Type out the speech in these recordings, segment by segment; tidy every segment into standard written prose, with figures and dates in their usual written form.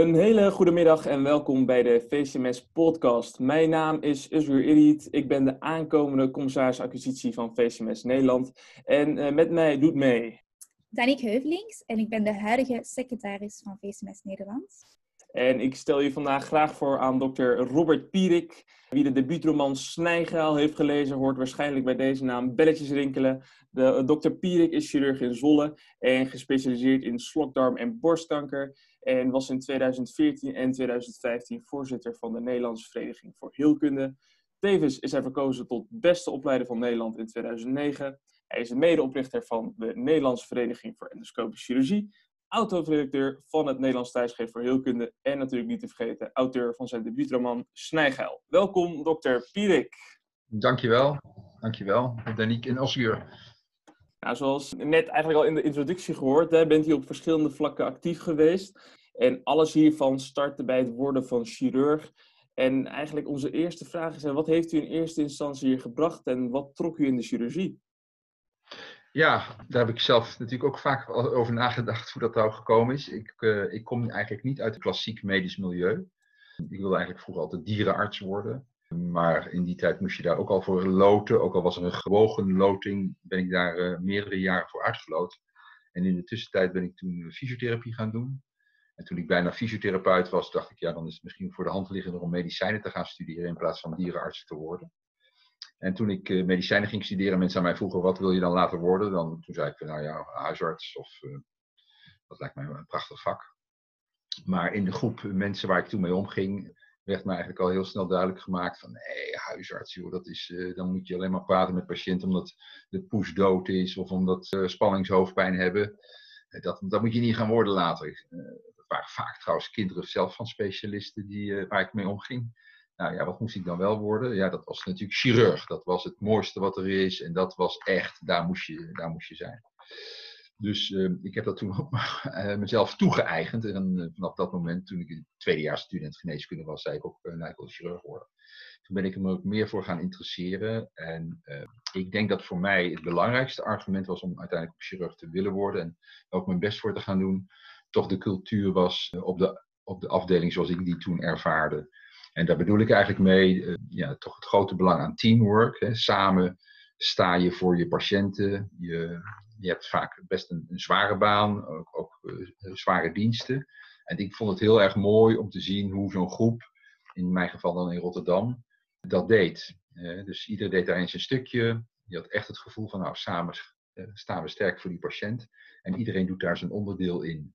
Een hele goede middag en welkom bij de VCMS podcast. Mijn naam is Ezra Irid. Ik ben de aankomende commissaris-acquisitie van VCMS Nederland. En met mij doet mee Danique Heuvelinks en ik ben de huidige secretaris van VCMS Nederland. En ik stel je vandaag graag voor aan dokter Robert Pierik. Wie de debuutroman Snijgaal heeft gelezen, hoort waarschijnlijk bij deze naam belletjes rinkelen. Dokter Pierik is chirurg in Zolle en gespecialiseerd in slokdarm- en borstkanker. En was in 2014 en 2015 voorzitter van de Nederlandse Vereniging voor Heelkunde. Tevens is hij verkozen tot beste opleider van Nederland in 2009. Hij is een medeoprichter van de Nederlandse Vereniging voor Endoscopische Chirurgie, oud-hoofdredacteur van het Nederlands Tijdschrift voor Heelkunde en natuurlijk niet te vergeten, auteur van zijn debuutroman Snijgeil. Welkom, dokter Pierik. Dankjewel. Danique en Osgur. Nou, zoals net eigenlijk al in de introductie gehoord, hè, bent u op verschillende vlakken actief geweest. En alles hiervan startte bij het worden van chirurg. En eigenlijk onze eerste vraag is, wat heeft u in eerste instantie hier gebracht en wat trok u in de chirurgie? Ja, daar heb ik zelf natuurlijk ook vaak over nagedacht hoe dat nou gekomen is. Ik kom eigenlijk niet uit het klassiek medisch milieu. Ik wilde eigenlijk vroeger altijd dierenarts worden. Maar in die tijd moest je daar ook al voor loten. Ook al was er een gewogen loting, ben ik daar meerdere jaren voor uitgeloot. En in de tussentijd ben ik toen fysiotherapie gaan doen. En toen ik bijna fysiotherapeut was, dacht ik, ja, dan is het misschien voor de hand liggender om medicijnen te gaan studeren in plaats van dierenarts te worden. En toen ik medicijnen ging studeren, mensen aan mij vroegen, wat wil je dan laten worden? Toen zei ik, nou ja, huisarts of dat lijkt mij een prachtig vak. Maar in de groep mensen waar ik toen mee omging, werd me eigenlijk al heel snel duidelijk gemaakt van, nee, huisarts, joh, dat is, dan moet je alleen maar praten met patiënten omdat de poes dood is of omdat ze spanningshoofdpijn hebben. Dat moet je niet gaan worden later. Dat waren vaak trouwens kinderen zelf van specialisten waar ik mee omging. Nou ja, wat moest ik dan wel worden? Ja, dat was natuurlijk chirurg. Dat was het mooiste wat er is. En dat was echt, daar moest je zijn. Dus ik heb dat toen ook mezelf toegeëigend. En vanaf dat moment, toen ik tweedejaars student geneeskunde was, zei ik ook, ik wil chirurg worden. Toen ben ik me ook meer voor gaan interesseren. En ik denk dat voor mij het belangrijkste argument was om uiteindelijk chirurg te willen worden. En ook mijn best voor te gaan doen. Toch de cultuur was op de afdeling zoals ik die toen ervaarde. En daar bedoel ik eigenlijk mee, ja, toch het grote belang aan teamwork. Hè. Samen sta je voor je patiënten. Je hebt vaak best een zware baan, ook zware diensten. En ik vond het heel erg mooi om te zien hoe zo'n groep, in mijn geval dan in Rotterdam, dat deed. Dus ieder deed daar eens een stukje. Je had echt het gevoel van, nou, samen staan we sterk voor die patiënt. En iedereen doet daar zijn onderdeel in.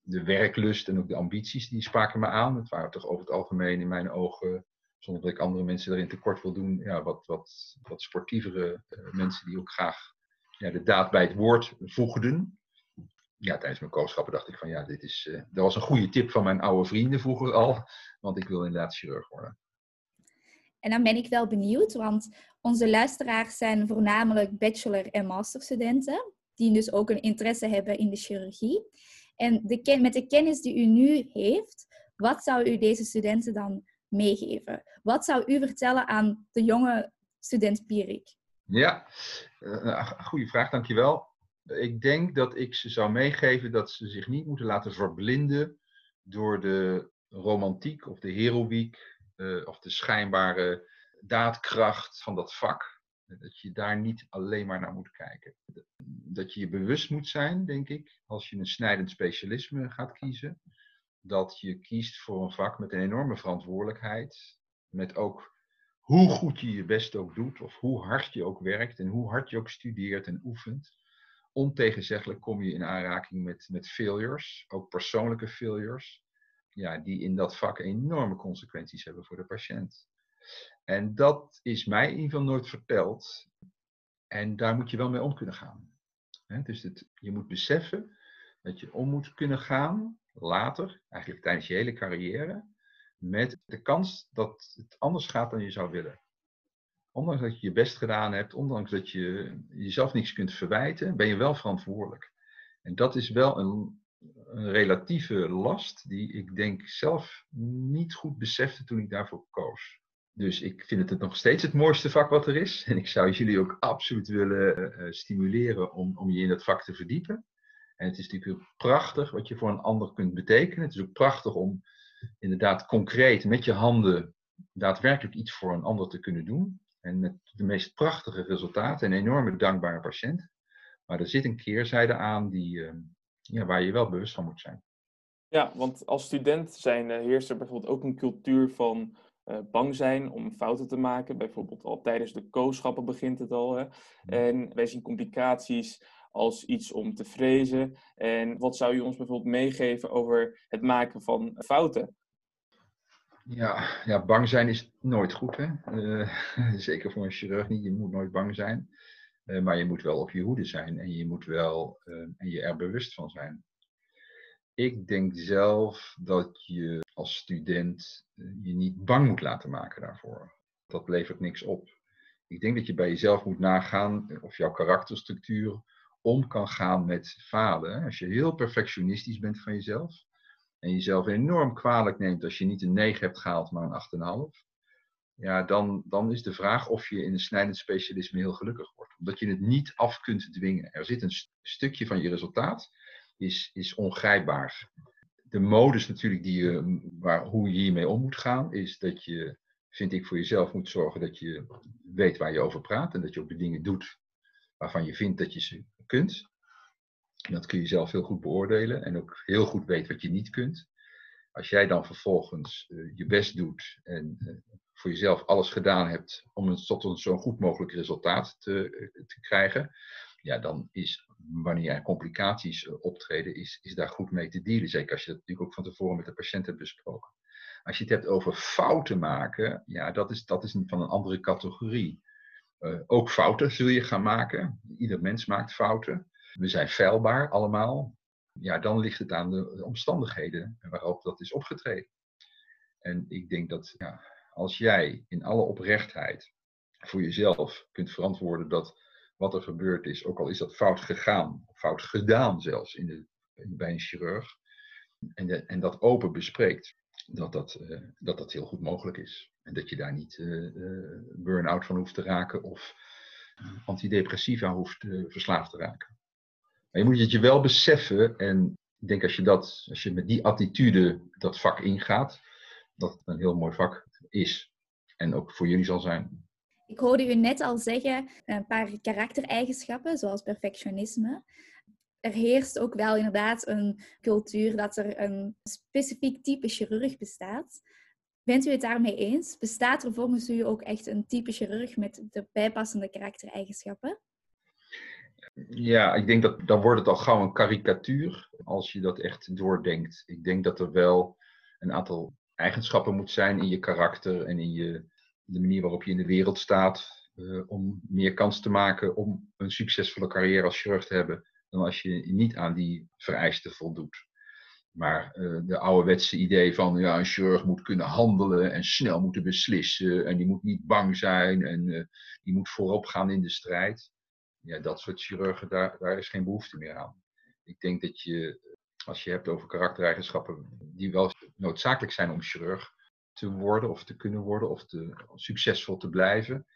De werklust en ook de ambities, die spraken me aan. Het waren toch over het algemeen in mijn ogen, zonder dat ik andere mensen erin tekort wil doen, ja, wat sportievere mensen die ook graag, ja, de daad bij het woord voegden. Ja, tijdens mijn coachschappen dacht ik van, ja, dat was een goede tip van mijn oude vrienden vroeger al, want ik wil inderdaad chirurg worden. En dan ben ik wel benieuwd, want onze luisteraars zijn voornamelijk bachelor- en masterstudenten, die dus ook een interesse hebben in de chirurgie. En met de kennis die u nu heeft, wat zou u deze studenten dan meegeven? Wat zou u vertellen aan de jonge student Pierik? Ja, goede vraag, dankjewel. Ik denk dat ik ze zou meegeven dat ze zich niet moeten laten verblinden door de romantiek of de heroïek of de schijnbare daadkracht van dat vak. Dat je daar niet alleen maar naar moet kijken. Dat je je bewust moet zijn, denk ik, als je een snijdend specialisme gaat kiezen. Dat je kiest voor een vak met een enorme verantwoordelijkheid. Met ook hoe goed je je best ook doet, of hoe hard je ook werkt en hoe hard je ook studeert en oefent. Ontegenzeggelijk kom je in aanraking met failures, ook persoonlijke failures. Ja, die in dat vak enorme consequenties hebben voor de patiënt. En dat is mij in ieder geval nooit verteld. En daar moet je wel mee om kunnen gaan. Dus je moet beseffen dat je om moet kunnen gaan, later, eigenlijk tijdens je hele carrière, met de kans dat het anders gaat dan je zou willen. Ondanks dat je je best gedaan hebt, ondanks dat je jezelf niks kunt verwijten, ben je wel verantwoordelijk. En dat is wel een relatieve last die ik denk zelf niet goed besefte toen ik daarvoor koos. Dus ik vind het nog steeds het mooiste vak wat er is. En ik zou jullie ook absoluut willen stimuleren om je in dat vak te verdiepen. En het is natuurlijk prachtig wat je voor een ander kunt betekenen. Het is ook prachtig om inderdaad concreet met je handen daadwerkelijk iets voor een ander te kunnen doen. En met de meest prachtige resultaten. Een enorme dankbare patiënt. Maar er zit een keerzijde aan die, waar je wel bewust van moet zijn. Ja, want als student heerst er bijvoorbeeld ook een cultuur van bang zijn om fouten te maken. Bijvoorbeeld al tijdens de kooschappen begint het al. Hè? En wij zien complicaties als iets om te vrezen. En wat zou je ons bijvoorbeeld meegeven over het maken van fouten? Ja, bang zijn is nooit goed. Hè? Zeker voor een chirurg niet. Je moet nooit bang zijn. Maar je moet wel op je hoede zijn. En je moet wel je er bewust van zijn. Ik denk zelf dat je als student je niet bang moet laten maken daarvoor. Dat levert niks op. Ik denk dat je bij jezelf moet nagaan of jouw karakterstructuur om kan gaan met falen. Als je heel perfectionistisch bent van jezelf en jezelf enorm kwalijk neemt als je niet een 9 hebt gehaald, maar een 8,5. Ja, dan is de vraag of je in een snijdend specialisme heel gelukkig wordt. Omdat je het niet af kunt dwingen. Er zit een stukje van je resultaat, is ongrijpbaar. De modus natuurlijk hoe je hiermee om moet gaan, is dat je, vind ik, voor jezelf moet zorgen dat je weet waar je over praat. En dat je ook de dingen doet waarvan je vindt dat je ze kunt. En dat kun je zelf heel goed beoordelen en ook heel goed weet wat je niet kunt. Als jij dan vervolgens je best doet en voor jezelf alles gedaan hebt om tot een zo goed mogelijk resultaat te krijgen, ja, dan is wanneer er complicaties optreden, is daar goed mee te dealen. Zeker als je dat natuurlijk ook van tevoren met de patiënt hebt besproken. Als je het hebt over fouten maken, ja, dat is van een andere categorie. Ook fouten zul je gaan maken. Ieder mens maakt fouten. We zijn feilbaar allemaal. Ja, dan ligt het aan de omstandigheden waarop dat is opgetreden. En ik denk dat als jij in alle oprechtheid voor jezelf kunt verantwoorden dat wat er gebeurd is, ook al is dat fout gegaan, fout gedaan zelfs bij een chirurg, en dat open bespreekt, dat heel goed mogelijk is. En dat je daar niet burn-out van hoeft te raken of antidepressiva hoeft verslaafd te raken. Maar je moet het je wel beseffen, en ik denk als je met die attitude dat vak ingaat, dat het een heel mooi vak is en ook voor jullie zal zijn. Ik hoorde u net al zeggen, een paar karaktereigenschappen, zoals perfectionisme. Er heerst ook wel inderdaad een cultuur dat er een specifiek type chirurg bestaat. Bent u het daarmee eens? Bestaat er volgens u ook echt een type chirurg met de bijpassende karaktereigenschappen? Ja, ik denk dat dan wordt het al gauw een karikatuur als je dat echt doordenkt. Ik denk dat er wel een aantal eigenschappen moet zijn in je karakter en in de manier waarop je in de wereld staat, om meer kans te maken om een succesvolle carrière als chirurg te hebben, dan als je niet aan die vereisten voldoet. Maar de ouderwetse idee van een chirurg moet kunnen handelen en snel moeten beslissen en die moet niet bang zijn en die moet voorop gaan in de strijd. Ja, dat soort chirurgen, daar is geen behoefte meer aan. Ik denk dat je, als je hebt over karaktereigenschappen die wel noodzakelijk zijn om chirurg te worden of te kunnen worden of succesvol te blijven,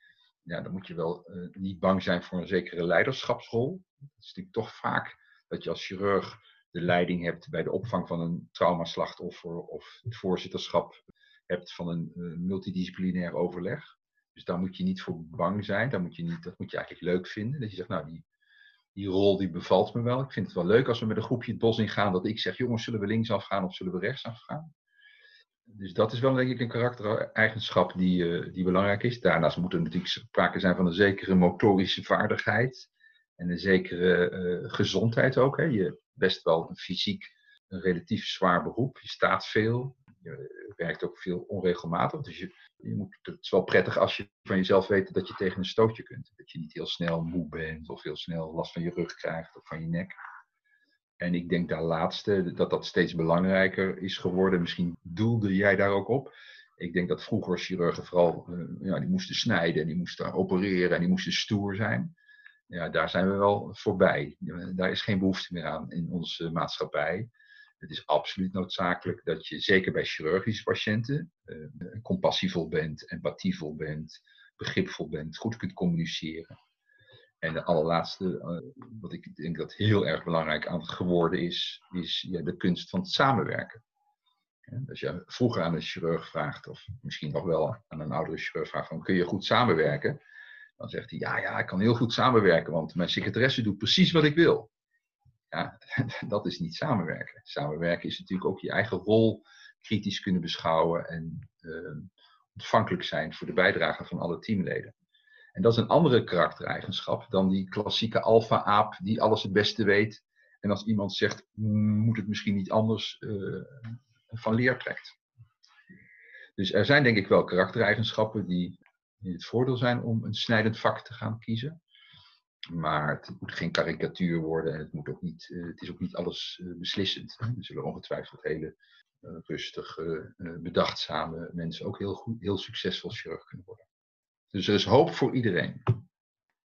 ja, dan moet je wel niet bang zijn voor een zekere leiderschapsrol. Het is natuurlijk toch vaak dat je als chirurg de leiding hebt bij de opvang van een traumaslachtoffer of het voorzitterschap hebt van een multidisciplinair overleg. Dus daar moet je niet voor bang zijn, dat moet je eigenlijk leuk vinden. Dat je zegt, nou, die rol die bevalt me wel. Ik vind het wel leuk als we met een groepje het bos ingaan, dat ik zeg, jongens, zullen we linksaf gaan of zullen we rechtsaf gaan? Dus dat is wel, denk ik, een karaktereigenschap die belangrijk is. Daarnaast moet er natuurlijk sprake zijn van een zekere motorische vaardigheid en een zekere gezondheid ook. Hè. Je hebt best wel een relatief zwaar beroep. Je staat veel, je werkt ook veel onregelmatig. Dus het is wel prettig als je van jezelf weet dat je tegen een stootje kunt. Dat je niet heel snel moe bent of heel snel last van je rug krijgt of van je nek. En ik denk daar laatste, dat steeds belangrijker is geworden. Misschien doelde jij daar ook op. Ik denk dat vroeger chirurgen vooral, die moesten snijden en die moesten opereren en die moesten stoer zijn. Ja, daar zijn we wel voorbij. Daar is geen behoefte meer aan in onze maatschappij. Het is absoluut noodzakelijk dat je, zeker bij chirurgische patiënten, compassievol bent, empathievol bent, begripvol bent, goed kunt communiceren. En de allerlaatste, wat ik denk dat heel erg belangrijk aan het geworden is, is ja, de kunst van het samenwerken. Als je vroeger aan een chirurg vraagt, of misschien nog wel aan een oudere chirurg vraagt, van, kun je goed samenwerken? Dan zegt hij, ja, ik kan heel goed samenwerken, want mijn secretaresse doet precies wat ik wil. Ja, dat is niet samenwerken. Samenwerken is natuurlijk ook je eigen rol kritisch kunnen beschouwen en ontvankelijk zijn voor de bijdrage van alle teamleden. En dat is een andere karaktereigenschap dan die klassieke alfa-aap die alles het beste weet. En als iemand zegt, moet het misschien niet anders, van leer trekt. Dus er zijn denk ik wel karaktereigenschappen die in het voordeel zijn om een snijdend vak te gaan kiezen. Maar het moet geen karikatuur worden en het, moet ook niet, het is ook niet alles beslissend. Er zullen ongetwijfeld hele rustige, bedachtzame mensen ook heel succesvol chirurg kunnen worden. Dus er is hoop voor iedereen.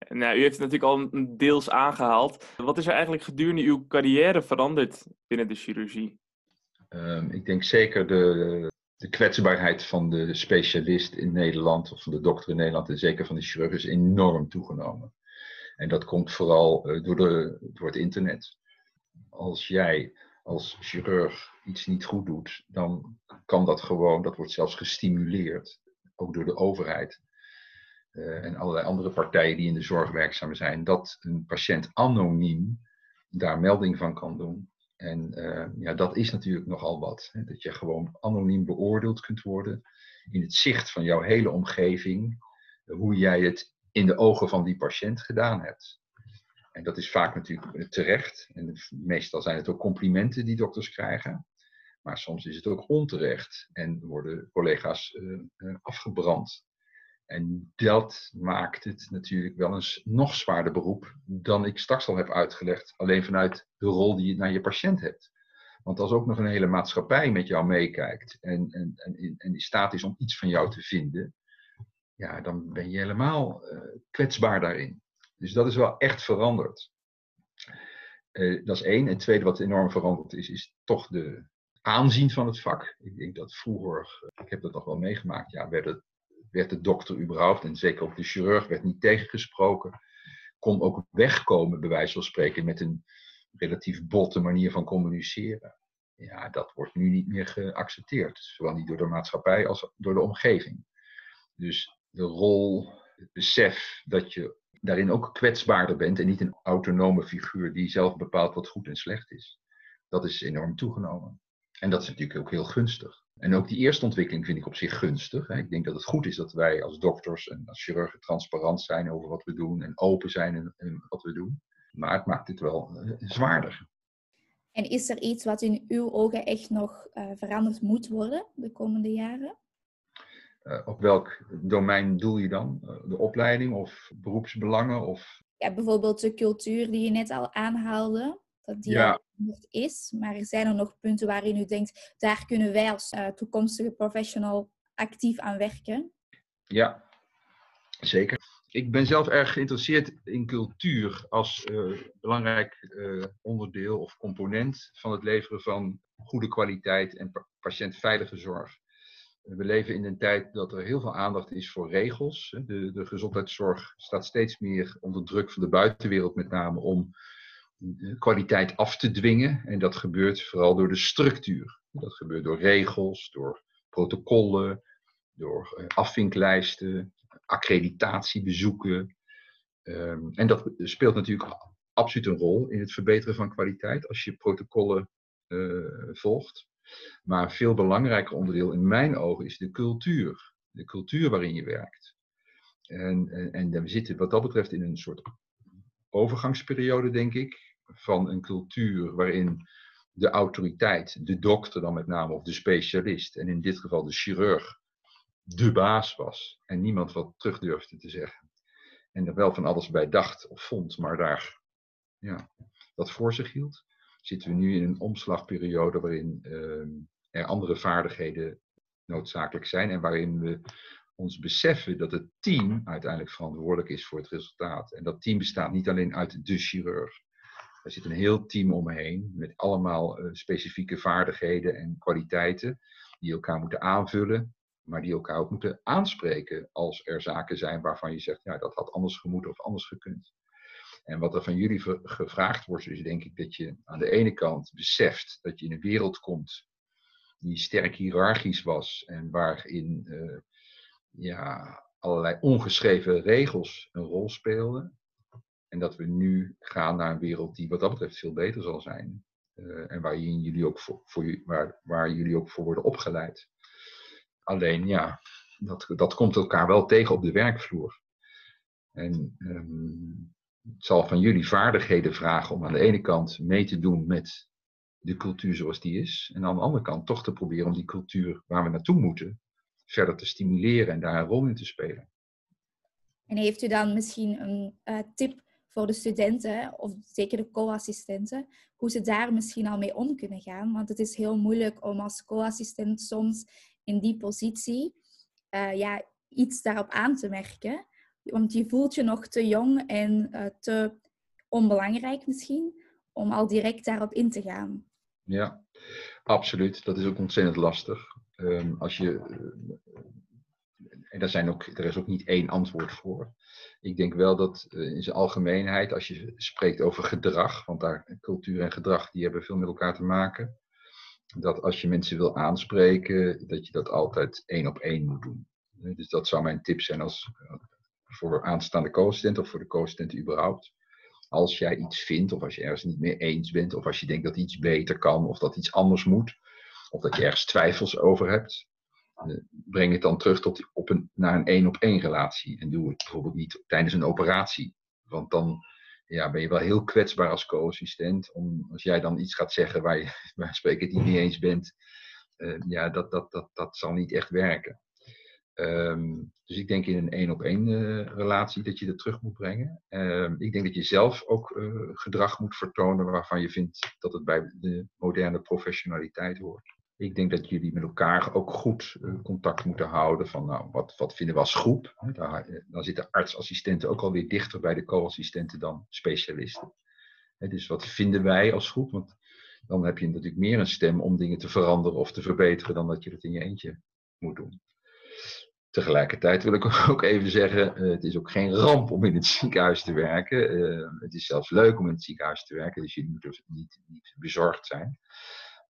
Nou, u heeft het natuurlijk al deels aangehaald. Wat is er eigenlijk gedurende uw carrière veranderd binnen de chirurgie? Ik denk zeker de kwetsbaarheid van de specialist in Nederland, of van de dokter in Nederland en zeker van de chirurg, is enorm toegenomen. En dat komt vooral door het internet. Als jij als chirurg iets niet goed doet, dan kan dat gewoon, dat wordt zelfs gestimuleerd, ook door de overheid. En allerlei andere partijen die in de zorg werkzaam zijn, dat een patiënt anoniem daar melding van kan doen. En ja, dat is natuurlijk nogal wat. Hè? Dat je gewoon anoniem beoordeeld kunt worden in het zicht van jouw hele omgeving, hoe jij het in de ogen van die patiënt gedaan hebt. En dat is vaak natuurlijk terecht. En meestal zijn het ook complimenten die dokters krijgen. Maar soms is het ook onterecht en worden collega's afgebrand. En dat maakt het natuurlijk wel eens nog zwaarder beroep dan ik straks al heb uitgelegd. Alleen vanuit de rol die je naar je patiënt hebt. Want als ook nog een hele maatschappij met jou meekijkt en in staat is om iets van jou te vinden, ja, dan ben je helemaal kwetsbaar daarin. Dus dat is wel echt veranderd. Dat is één. En het tweede wat enorm veranderd is toch de aanzien van het vak. Ik denk dat vroeger, ik heb dat nog wel meegemaakt, ja, werd de dokter überhaupt, en zeker ook de chirurg, werd niet tegengesproken. Kon ook wegkomen, bij wijze van spreken, met een relatief botte manier van communiceren. Ja, dat wordt nu niet meer geaccepteerd. Zowel niet door de maatschappij als door de omgeving. Dus de rol, het besef dat je daarin ook kwetsbaarder bent en niet een autonome figuur die zelf bepaalt wat goed en slecht is. Dat is enorm toegenomen. En dat is natuurlijk ook heel gunstig. En ook die eerste ontwikkeling vind ik op zich gunstig. Ik denk dat het goed is dat wij als dokters en als chirurgen transparant zijn over wat we doen en open zijn in wat we doen. Maar het maakt het wel zwaarder. En is er iets wat in uw ogen echt nog veranderd moet worden de komende jaren? Op welk domein doel je dan? De opleiding of beroepsbelangen? Of... Ja, bijvoorbeeld de cultuur die je net al aanhaalde. Dat die ja. Is, maar zijn er nog punten waarin u denkt, daar kunnen wij als toekomstige professional actief aan werken? Ja, zeker. Ik ben zelf erg geïnteresseerd in cultuur als belangrijk onderdeel of component van het leveren van goede kwaliteit en patiëntveilige zorg. We leven in een tijd dat er heel veel aandacht is voor regels. De gezondheidszorg staat steeds meer onder druk van de buitenwereld, met name om kwaliteit af te dwingen. En dat gebeurt vooral door de structuur. Dat gebeurt door regels, door protocollen, door afvinklijsten, accreditatiebezoeken. En dat speelt natuurlijk absoluut een rol in het verbeteren van kwaliteit als je protocollen volgt. Maar een veel belangrijker onderdeel in mijn ogen is de cultuur. De cultuur waarin je werkt. En we zitten wat dat betreft in een soort overgangsperiode, denk ik, van een cultuur waarin de autoriteit, de dokter dan met name, of de specialist, en in dit geval de chirurg, de baas was en niemand wat terug durfde te zeggen. En er wel van alles bij dacht of vond, maar daar ja, dat voor zich hield. Zitten we nu in een omslagperiode waarin er andere vaardigheden noodzakelijk zijn en waarin we ons beseffen dat het team uiteindelijk verantwoordelijk is voor het resultaat. En dat team bestaat niet alleen uit de chirurg. Er zit een heel team omheen met allemaal specifieke vaardigheden en kwaliteiten die elkaar moeten aanvullen, maar die elkaar ook moeten aanspreken als er zaken zijn waarvan je zegt, ja, dat had anders gemoeten of anders gekund. En wat er van jullie gevraagd wordt, is denk ik dat je aan de ene kant beseft dat je in een wereld komt die sterk hiërarchisch was en waarin allerlei ongeschreven regels een rol speelden. En dat we nu gaan naar een wereld die wat dat betreft veel beter zal zijn. En waarin jullie ook waar jullie ook voor worden opgeleid. Alleen ja, dat komt elkaar wel tegen op de werkvloer. En het zal van jullie vaardigheden vragen om aan de ene kant mee te doen met de cultuur zoals die is. En aan de andere kant toch te proberen om die cultuur waar we naartoe moeten verder te stimuleren en daar een rol in te spelen. En heeft u dan misschien een tip voor de studenten of zeker de co-assistenten, hoe ze daar misschien al mee om kunnen gaan? Want het is heel moeilijk om als co-assistent soms in die positie iets daarop aan te merken. Want je voelt je nog te jong en te onbelangrijk misschien om al direct daarop in te gaan. Ja, absoluut. Dat is ook ontzettend lastig. En er is ook niet één antwoord voor. Ik denk wel dat in zijn algemeenheid, als je spreekt over gedrag, want cultuur en gedrag die hebben veel met elkaar te maken, dat als je mensen wil aanspreken, dat je dat altijd 1 op 1 moet doen. Dus dat zou mijn tip zijn voor aanstaande co-assistent of voor de co-assistent überhaupt. Als jij iets vindt, of als je ergens niet mee eens bent, of als je denkt dat iets beter kan, of dat iets anders moet, of dat je ergens twijfels over hebt, breng het dan terug naar een 1-op-1 relatie. En doe het bijvoorbeeld niet tijdens een operatie. Want dan ben je wel heel kwetsbaar als co-assistent. Als jij dan iets gaat zeggen waar spreek het niet eens bent, dat zal niet echt werken. Dus ik denk in een 1-op-1 relatie dat je dat terug moet brengen. Ik denk dat je zelf ook gedrag moet vertonen waarvan je vindt dat het bij de moderne professionaliteit hoort. Ik denk dat jullie met elkaar ook goed contact moeten houden van wat vinden we als groep. Dan zitten artsassistenten ook alweer dichter bij de co-assistenten dan specialisten. Dus wat vinden wij als groep? Want dan heb je natuurlijk meer een stem om dingen te veranderen of te verbeteren dan dat je dat in je eentje moet doen. Tegelijkertijd wil ik ook even zeggen, het is ook geen ramp om in het ziekenhuis te werken. Het is zelfs leuk om in het ziekenhuis te werken, dus jullie moeten niet bezorgd zijn.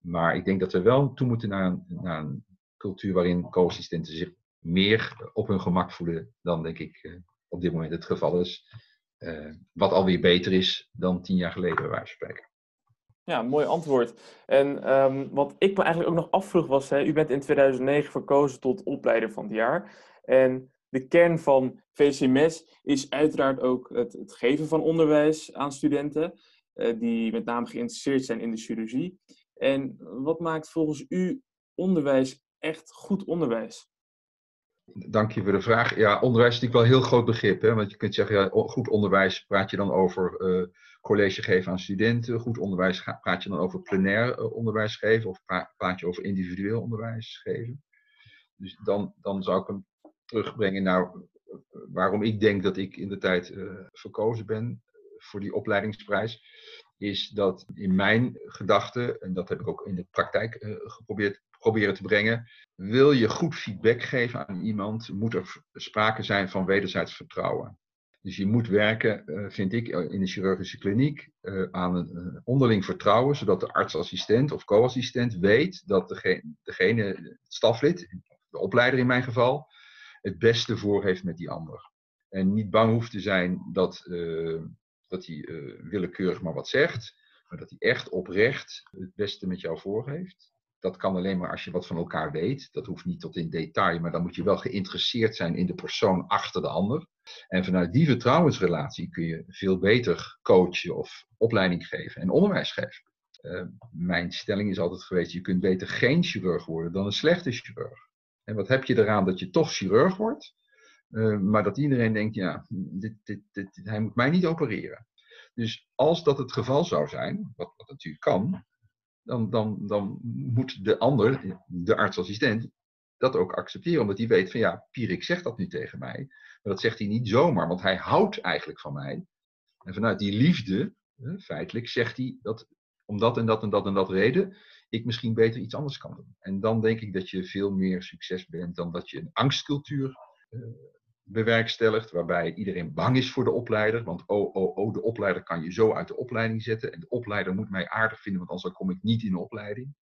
Maar ik denk dat we wel toe moeten naar een cultuur waarin co-assistenten zich meer op hun gemak voelen dan, denk ik, op dit moment het geval is. Wat alweer beter is dan 10 jaar geleden, bij wijze van spreken. Ja, mooi antwoord. En wat ik me eigenlijk ook nog afvroeg was, u bent in 2009 verkozen tot opleider van het jaar. En de kern van VCMS is uiteraard ook het geven van onderwijs aan studenten, die met name geïnteresseerd zijn in de chirurgie. En wat maakt volgens u onderwijs echt goed onderwijs? Dank je voor de vraag. Ja, onderwijs is natuurlijk wel een heel groot begrip. Hè? Want je kunt zeggen, goed onderwijs praat je dan over college geven aan studenten. Goed onderwijs praat je dan over plenair onderwijs geven. Of praat je over individueel onderwijs geven. Dus dan zou ik hem terugbrengen naar waarom ik denk dat ik in de tijd verkozen ben voor die opleidingsprijs. Is dat in mijn gedachten, en dat heb ik ook in de praktijk proberen te brengen, wil je goed feedback geven aan iemand, moet er sprake zijn van wederzijds vertrouwen. Dus je moet werken, vind ik, in de chirurgische kliniek aan een onderling vertrouwen, zodat de artsassistent of co-assistent weet dat het staflid, de opleider in mijn geval, het beste voor heeft met die ander. En niet bang hoeft te zijn dat hij willekeurig maar wat zegt, maar dat hij echt oprecht het beste met jou voor heeft. Dat kan alleen maar als je wat van elkaar weet. Dat hoeft niet tot in detail, maar dan moet je wel geïnteresseerd zijn in de persoon achter de ander. En vanuit die vertrouwensrelatie kun je veel beter coachen of opleiding geven en onderwijs geven. Mijn stelling is altijd geweest, je kunt beter geen chirurg worden dan een slechte chirurg. En wat heb je eraan dat je toch chirurg wordt? Maar dat iedereen denkt, hij moet mij niet opereren. Dus als dat het geval zou zijn, wat natuurlijk kan, dan moet de ander, de artsassistent, dat ook accepteren. Omdat hij weet van Pierik zegt dat nu tegen mij. Maar dat zegt hij niet zomaar, want hij houdt eigenlijk van mij. En vanuit die liefde, feitelijk, zegt hij dat om dat en dat en dat en dat reden, ik misschien beter iets anders kan doen. En dan denk ik dat je veel meer succes bent dan dat je een angstcultuur bewerkstelligt, waarbij iedereen bang is voor de opleider. Want de opleider kan je zo uit de opleiding zetten. En de opleider moet mij aardig vinden, want anders kom ik niet in de opleiding.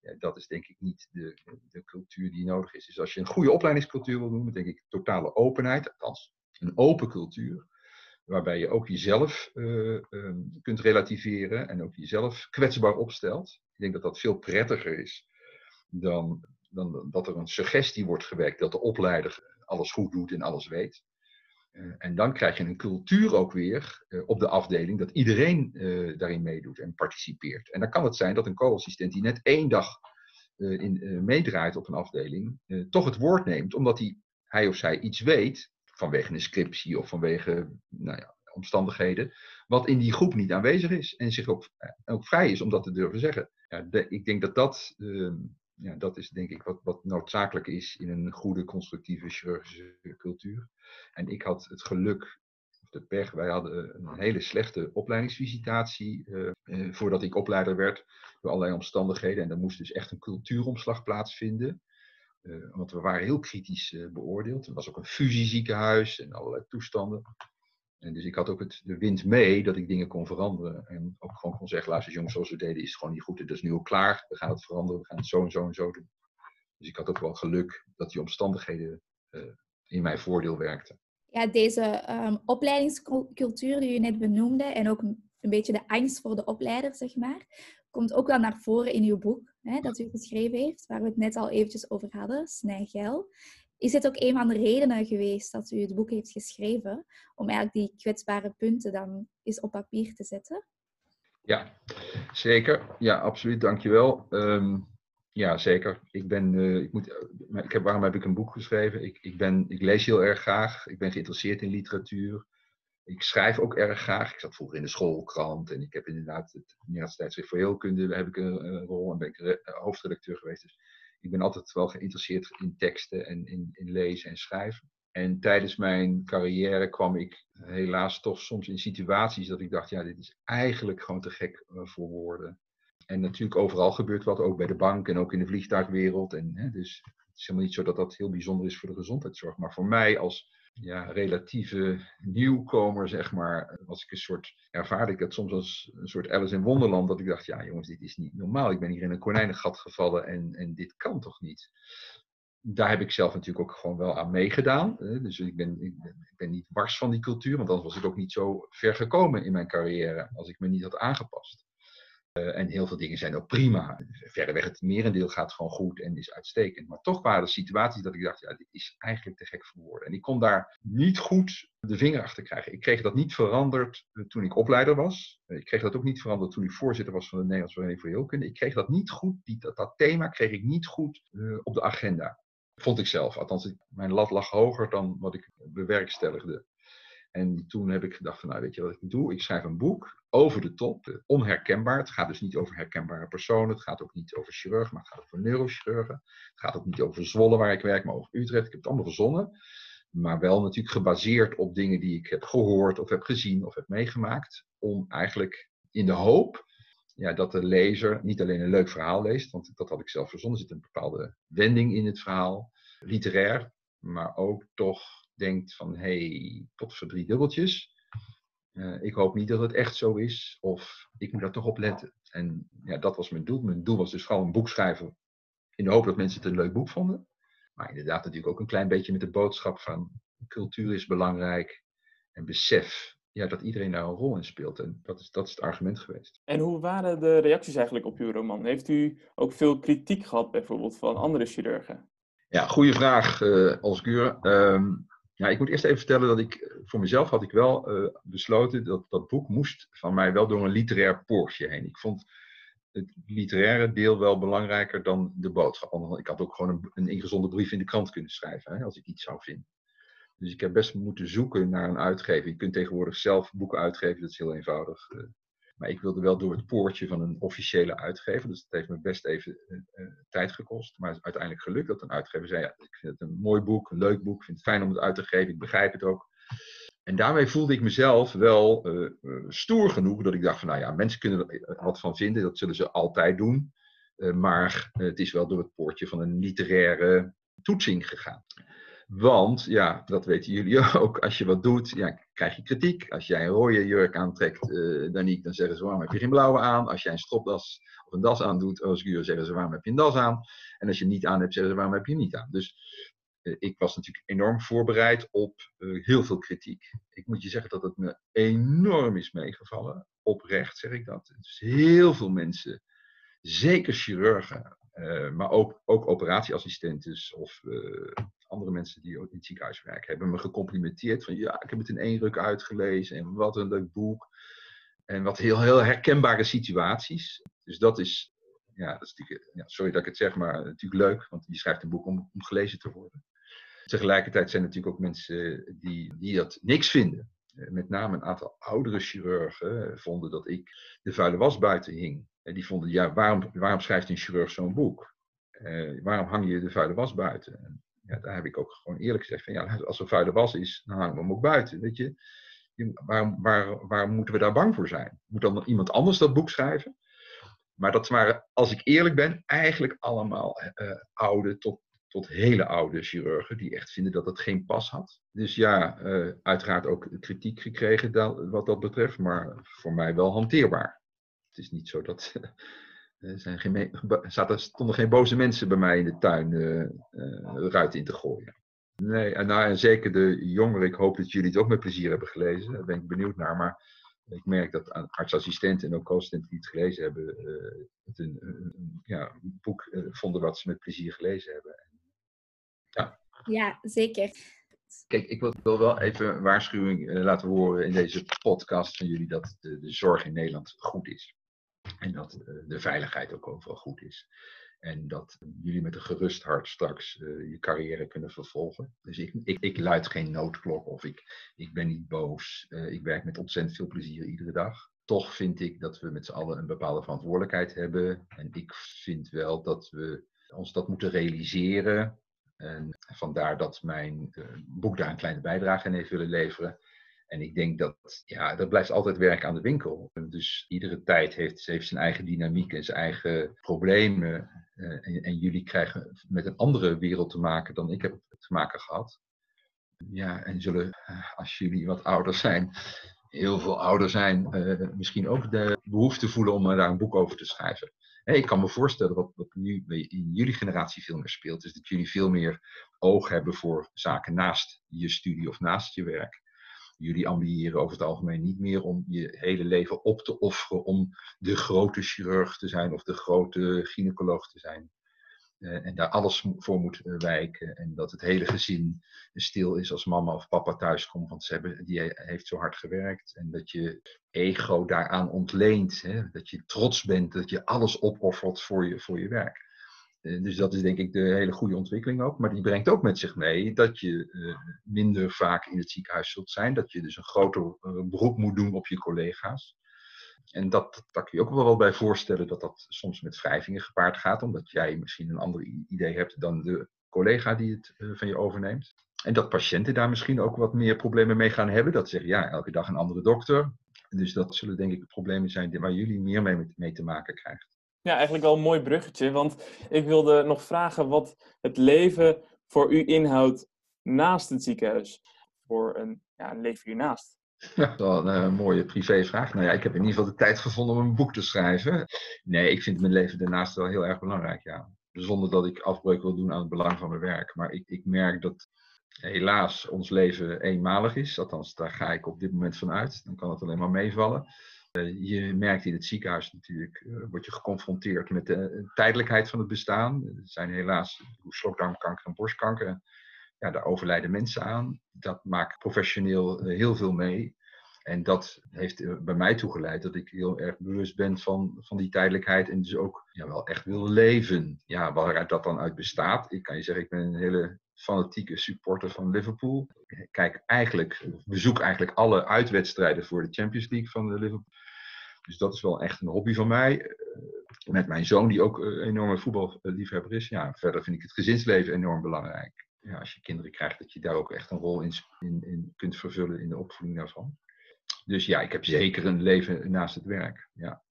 Ja, dat is denk ik niet de cultuur die nodig is. Dus als je een goede opleidingscultuur wil doen, denk ik totale openheid, althans een open cultuur. Waarbij je ook jezelf kunt relativeren en ook jezelf kwetsbaar opstelt. Ik denk dat dat veel prettiger is dan dat er een suggestie wordt gewekt dat de opleider alles goed doet en alles weet. En dan krijg je een cultuur ook weer op de afdeling dat iedereen daarin meedoet en participeert. En dan kan het zijn dat een co-assistent die net één dag meedraait op een afdeling, toch het woord neemt, omdat hij of zij iets weet, vanwege een scriptie of vanwege omstandigheden, wat in die groep niet aanwezig is en zich ook vrij is om dat te durven zeggen. Ja, ik denk dat is denk ik wat noodzakelijk is in een goede, constructieve chirurgische cultuur. En ik had het geluk, of de pech, wij hadden een hele slechte opleidingsvisitatie voordat ik opleider werd, door allerlei omstandigheden. En er moest dus echt een cultuuromslag plaatsvinden. Want we waren heel kritisch beoordeeld. Er was ook een fusieziekenhuis en allerlei toestanden. En dus ik had ook de wind mee dat ik dingen kon veranderen. En ook gewoon kon zeggen, luister jongens, zoals we deden is het gewoon niet goed. Het is nu al klaar, we gaan het veranderen, we gaan het zo en zo en zo doen. Dus ik had ook wel geluk dat die omstandigheden in mijn voordeel werkten. Ja, deze opleidingscultuur die je net benoemde en ook een beetje de angst voor de opleider, zeg maar, komt ook wel naar voren in uw boek, hè, dat u geschreven heeft, waar we het net al eventjes over hadden, Snijgeil. Is dit ook een van de redenen geweest dat u het boek heeft geschreven, om eigenlijk die kwetsbare punten dan eens op papier te zetten? Ja, zeker. Ja, absoluut. Dankjewel. Ja, zeker. Waarom heb ik een boek geschreven? Ik lees heel erg graag. Ik ben geïnteresseerd in literatuur. Ik schrijf ook erg graag. Ik zat vroeger in de schoolkrant en ik heb inderdaad het Nederlands Tijdschrift voor Heelkunde heb ik een rol en ben ik hoofdredacteur geweest. Dus ik ben altijd wel geïnteresseerd in teksten en in lezen en schrijven. En tijdens mijn carrière kwam ik helaas toch soms in situaties dat ik dacht, ja, dit is eigenlijk gewoon te gek voor woorden. En natuurlijk overal gebeurt wat, ook bij de bank en ook in de vliegtuigwereld. En, dus het is helemaal niet zo dat dat heel bijzonder is voor de gezondheidszorg. Maar voor mij als relatieve nieuwkomer, zeg maar, ervaarde ik dat soms als een soort Alice in Wonderland, dat ik dacht, ja jongens, dit is niet normaal. Ik ben hier in een konijnengat gevallen en dit kan toch niet? Daar heb ik zelf natuurlijk ook gewoon wel aan meegedaan. Dus ik ben niet wars van die cultuur, want anders was ik ook niet zo ver gekomen in mijn carrière als ik me niet had aangepast. En heel veel dingen zijn ook prima. Verreweg het merendeel gaat gewoon goed en is uitstekend. Maar toch waren er situaties dat ik dacht, ja, dit is eigenlijk te gek voor woorden. En ik kon daar niet goed de vinger achter krijgen. Ik kreeg dat niet veranderd toen ik opleider was. Ik kreeg dat ook niet veranderd toen ik voorzitter was van de Nederlandse Vereniging voor Heelkunde. Ik kreeg dat niet goed, dat thema kreeg ik niet goed op de agenda. Vond ik zelf. Althans, mijn lat lag hoger dan wat ik bewerkstelligde. En toen heb ik gedacht van, nou weet je wat ik doe? Ik schrijf een boek over de top, onherkenbaar. Het gaat dus niet over herkenbare personen. Het gaat ook niet over chirurgen, maar het gaat over neurochirurgen. Het gaat ook niet over Zwolle waar ik werk, maar over Utrecht. Ik heb het allemaal verzonnen. Maar wel natuurlijk gebaseerd op dingen die ik heb gehoord of heb gezien of heb meegemaakt. Om eigenlijk in de hoop dat de lezer niet alleen een leuk verhaal leest. Want dat had ik zelf verzonnen. Er zit een bepaalde wending in het verhaal. Literair, maar ook toch denkt van, hé, tot voor drie dubbeltjes. Ik hoop niet dat het echt zo is. Of ik moet daar toch op letten. En ja, dat was mijn doel. Mijn doel was dus vooral een boek schrijven in de hoop dat mensen het een leuk boek vonden. Maar inderdaad natuurlijk ook een klein beetje met de boodschap van cultuur is belangrijk. En besef dat iedereen daar een rol in speelt. En dat is het argument geweest. En hoe waren de reacties eigenlijk op uw roman? Heeft u ook veel kritiek gehad bijvoorbeeld van andere chirurgen? Ja, goede vraag, Osgur. Ja, ik moet eerst even vertellen dat ik voor mezelf had ik wel besloten dat dat boek moest van mij wel door een literair poortje heen. Ik vond het literaire deel wel belangrijker dan de boodschap. Want ik had ook gewoon een ingezonden brief in de krant kunnen schrijven, als ik iets zou vinden. Dus ik heb best moeten zoeken naar een uitgever. Je kunt tegenwoordig zelf boeken uitgeven, dat is heel eenvoudig. Maar ik wilde wel door het poortje van een officiële uitgever. Dus dat heeft me best even tijd gekost. Maar het is uiteindelijk gelukt dat een uitgever zei, ja, ik vind het een mooi boek, een leuk boek. Ik vind het fijn om het uit te geven, ik begrijp het ook. En daarmee voelde ik mezelf wel stoer genoeg dat ik dacht van, nou ja, mensen kunnen er wat van vinden. Dat zullen ze altijd doen. Maar het is wel door het poortje van een literaire toetsing gegaan. Want, ja, dat weten jullie ook, als je wat doet, ja, krijg je kritiek. Als jij een rode jurk aantrekt, Danique, dan zeggen ze waarom heb je geen blauwe aan. Als jij een stropdas of een das aandoet, oscuro, zeggen ze waarom heb je een das aan. En als je niet aan hebt, zeggen ze waarom heb je niet aan. Dus ik was natuurlijk enorm voorbereid op heel veel kritiek. Ik moet je zeggen dat het me enorm is meegevallen. Oprecht zeg ik dat. Dus heel veel mensen, zeker chirurgen, maar ook operatieassistenten of andere mensen die ook in het ziekenhuis werken, hebben me gecomplimenteerd van ja, ik heb het in één ruk uitgelezen en wat een leuk boek. En wat heel, heel herkenbare situaties. Dus dat is, ja, sorry dat ik het zeg, maar natuurlijk leuk, want je schrijft een boek om gelezen te worden. Tegelijkertijd zijn er natuurlijk ook mensen die dat niks vinden. Met name een aantal oudere chirurgen vonden dat ik de vuile was buiten hing. En die vonden, ja, waarom schrijft een chirurg zo'n boek? Waarom hang je de vuile was buiten? En ja, daar heb ik ook gewoon eerlijk gezegd van, ja, als er vuile was is, dan hangen we hem ook buiten. Weet je? Waarom moeten we daar bang voor zijn? Moet dan iemand anders dat boek schrijven? Maar dat waren, als ik eerlijk ben, eigenlijk allemaal oude tot hele oude chirurgen die echt vinden dat het geen pas had. Dus ja, uiteraard ook kritiek gekregen wat dat betreft, maar voor mij wel hanteerbaar. Het is niet zo dat er stonden geen boze mensen bij mij in de tuin ruit in te gooien. Nee, en zeker de jongeren, ik hoop dat jullie het ook met plezier hebben gelezen. Daar ben ik benieuwd naar, maar ik merk dat artsassistenten en ook co-assistenten die het gelezen hebben, het een boek vonden wat ze met plezier gelezen hebben. Ja. Ja, zeker. Kijk, ik wil wel even een waarschuwing laten horen in deze podcast van jullie dat de zorg in Nederland goed is. En dat de veiligheid ook overal goed is. En dat jullie met een gerust hart straks je carrière kunnen vervolgen. Dus ik luid geen noodklok of ik ben niet boos. Ik werk met ontzettend veel plezier iedere dag. Toch vind ik dat we met z'n allen een bepaalde verantwoordelijkheid hebben. En ik vind wel dat we ons dat moeten realiseren. En vandaar dat mijn boek daar een kleine bijdrage aan heeft willen leveren. En ik denk dat, ja, dat blijft altijd werk aan de winkel. Dus iedere tijd heeft zijn eigen dynamiek en zijn eigen problemen. En jullie krijgen met een andere wereld te maken dan ik heb te maken gehad. Ja, en zullen, als jullie wat ouder zijn, heel veel ouder zijn, misschien ook de behoefte voelen om daar een boek over te schrijven. Ik kan me voorstellen wat nu in jullie generatie veel meer speelt, is dat jullie veel meer oog hebben voor zaken naast je studie of naast je werk. Jullie ambiëren over het algemeen niet meer om je hele leven op te offeren om de grote chirurg te zijn of de grote gynaecoloog te zijn. En daar alles voor moet wijken. En dat het hele gezin stil is als mama of papa thuiskomt. Want die heeft zo hard gewerkt. En dat je ego daaraan ontleent. Hè? Dat je trots bent. Dat je alles opoffert voor je werk. Dus dat is denk ik de hele goede ontwikkeling ook. Maar die brengt ook met zich mee dat je minder vaak in het ziekenhuis zult zijn. Dat je dus een groter beroep moet doen op je collega's. En dat kun je ook wel bij voorstellen dat soms met wrijvingen gepaard gaat. Omdat jij misschien een ander idee hebt dan de collega die het van je overneemt. En dat patiënten daar misschien ook wat meer problemen mee gaan hebben. Dat zeggen, ja, elke dag een andere dokter. Dus dat zullen denk ik problemen zijn waar jullie meer mee te maken krijgen. Ja, eigenlijk wel een mooi bruggetje. Want ik wilde nog vragen wat het leven voor u inhoudt naast het ziekenhuis. Voor een leven hiernaast. Ja, dat is een mooie privévraag. Nou ja, ik heb in ieder geval de tijd gevonden om een boek te schrijven. Nee, ik vind mijn leven daarnaast wel heel erg belangrijk, ja. Zonder dat ik afbreuk wil doen aan het belang van mijn werk. Maar ik merk dat helaas ons leven eenmalig is. Althans, daar ga ik op dit moment van uit. Dan kan het alleen maar meevallen. Je merkt in het ziekenhuis natuurlijk, word je geconfronteerd met de tijdelijkheid van het bestaan. Er zijn helaas slokdarmkanker en borstkanker. Ja, daar overlijden mensen aan. Dat maakt professioneel heel veel mee. En dat heeft bij mij toegeleid dat ik heel erg bewust ben van die tijdelijkheid. En dus ook ja, wel echt wil leven. Ja, waaruit dat dan uit bestaat. Ik kan je zeggen, ik ben een hele fanatieke supporter van Liverpool. Ik bezoek eigenlijk alle uitwedstrijden voor de Champions League van Liverpool. Dus dat is wel echt een hobby van mij. Met mijn zoon, die ook een enorme voetballiefhebber is. Ja, verder vind ik het gezinsleven enorm belangrijk. Ja, als je kinderen krijgt, dat je daar ook echt een rol in kunt vervullen in de opvoeding daarvan. Dus ja, ik heb zeker een leven naast het werk. Ja.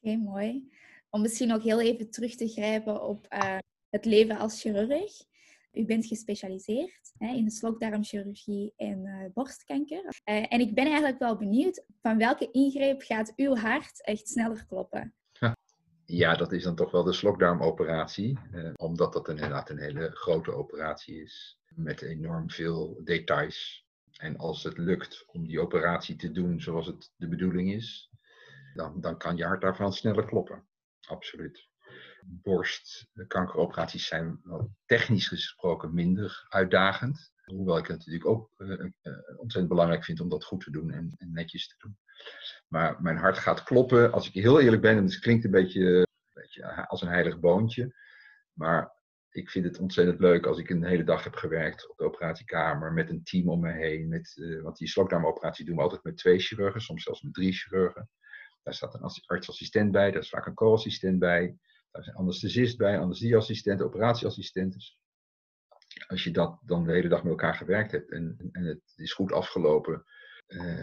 Oké, mooi. Om misschien nog heel even terug te grijpen op het leven als chirurg. U bent gespecialiseerd in slokdarmchirurgie en borstkanker. En ik ben eigenlijk wel benieuwd, van welke ingreep gaat uw hart echt sneller kloppen? Ja, dat is dan toch wel de slokdarmoperatie. Omdat dat inderdaad een hele grote operatie is. Met enorm veel details. En als het lukt om die operatie te doen zoals het de bedoeling is, dan kan je hart daarvan sneller kloppen. Absoluut. Borstkankeroperaties zijn technisch gesproken minder uitdagend. Hoewel ik het natuurlijk ook ontzettend belangrijk vind om dat goed te doen en netjes te doen. Maar mijn hart gaat kloppen, als ik heel eerlijk ben, en het klinkt een beetje als een heilig boontje. Maar ik vind het ontzettend leuk als ik een hele dag heb gewerkt op de operatiekamer met een team om me heen. Want die slokdarmoperatie doen we altijd met 2 chirurgen, soms zelfs met 3 chirurgen. Daar staat een artsassistent bij, daar is vaak een co-assistent bij. Daar is een anesthesist bij, anesthesieassistent, operatieassistent. Dus als je dat dan de hele dag met elkaar gewerkt hebt en het is goed afgelopen,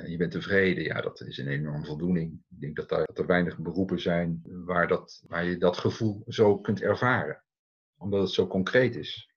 je bent tevreden, ja, dat is een enorme voldoening. Ik denk dat er weinig beroepen zijn waar je dat gevoel zo kunt ervaren. Omdat het zo concreet is.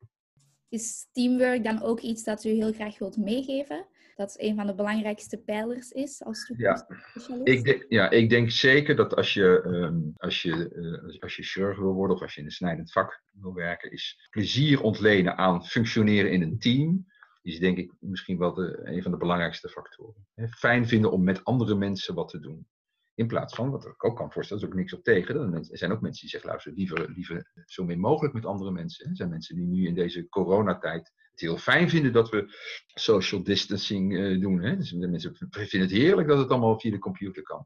Is teamwork dan ook iets dat u heel graag wilt meegeven? Dat een van de belangrijkste pijlers is als toekomstspecialist? Ik denk zeker dat als je chirurg wil worden of als je in een snijdend vak wil werken, is plezier ontlenen aan functioneren in een team, is denk ik misschien wel een van de belangrijkste factoren. Fijn vinden om met andere mensen wat te doen. In plaats van, wat ik ook kan voorstellen, er is ook niks op tegen. Er zijn ook mensen die zeggen, luister, liever zo min mogelijk met andere mensen. Er zijn mensen die nu in deze coronatijd het heel fijn vinden dat we social distancing doen. Dus mensen vinden het heerlijk dat het allemaal via de computer kan.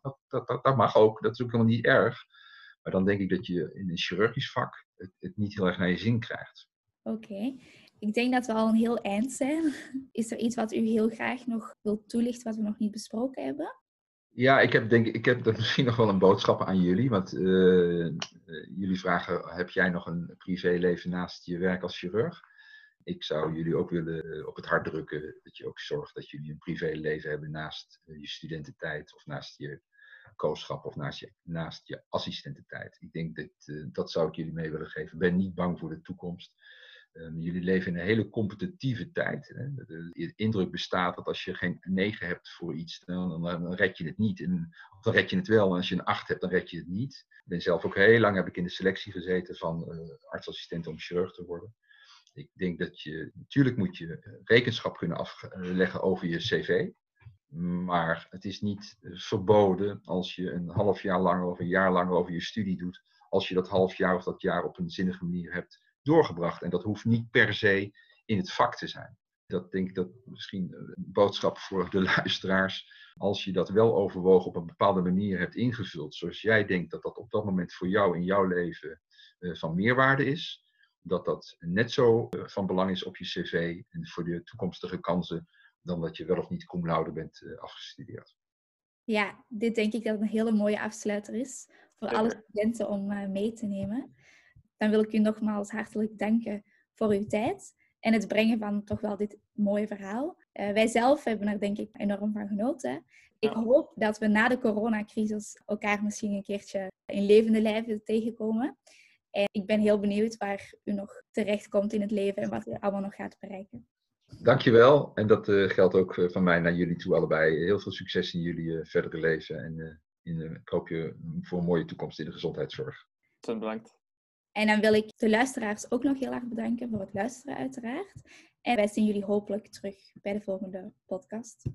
Dat mag ook, dat is ook helemaal niet erg. Maar dan denk ik dat je in een chirurgisch vak het niet heel erg naar je zin krijgt. Oké. Ik denk dat we al een heel eind zijn. Is er iets wat u heel graag nog wilt toelichten wat we nog niet besproken hebben? Ja, ik heb misschien nog wel een boodschap aan jullie, want jullie vragen, heb jij nog een privéleven naast je werk als chirurg? Ik zou jullie ook willen op het hart drukken dat je ook zorgt dat jullie een privéleven hebben naast je studententijd of naast je co-schap of naast je assistententijd. Ik denk dat zou ik jullie mee willen geven. Ben niet bang voor de toekomst. Jullie leven in een hele competitieve tijd. De indruk bestaat dat als je geen 9 hebt voor iets, dan red je het niet. Of dan red je het wel. En als je een 8 hebt, dan red je het niet. Ik ben zelf ook heel lang heb ik in de selectie gezeten van artsassistent om chirurg te worden. Ik denk dat natuurlijk moet je rekenschap kunnen afleggen over je cv. Maar het is niet verboden als je een half jaar lang of een jaar lang over je studie doet. Als je dat half jaar of dat jaar op een zinnige manier hebt doorgebracht. En dat hoeft niet per se in het vak te zijn. Dat denk ik dat misschien een boodschap voor de luisteraars. Als je dat wel overwogen op een bepaalde manier hebt ingevuld. Zoals jij denkt dat dat op dat moment voor jou in jouw leven van meerwaarde is. Dat net zo van belang is op je cv en voor de toekomstige kansen. Dan dat je wel of niet cum laude bent afgestudeerd. Ja, dit denk ik dat een hele mooie afsluiter is. Voor alle studenten om mee te nemen. Dan wil ik u nogmaals hartelijk danken voor uw tijd en het brengen van toch wel dit mooie verhaal. Wij zelf hebben er denk ik enorm van genoten. Ik hoop dat we na de coronacrisis elkaar misschien een keertje in levende lijve tegenkomen. En ik ben heel benieuwd waar u nog terechtkomt in het leven en wat u allemaal nog gaat bereiken. Dankjewel. En dat geldt ook van mij naar jullie toe allebei. Heel veel succes in jullie verdere leven. En ik hoop je voor een mooie toekomst in de gezondheidszorg. Bedankt. En dan wil ik de luisteraars ook nog heel erg bedanken voor het luisteren uiteraard. En wij zien jullie hopelijk terug bij de volgende podcast.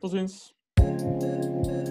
Tot ziens.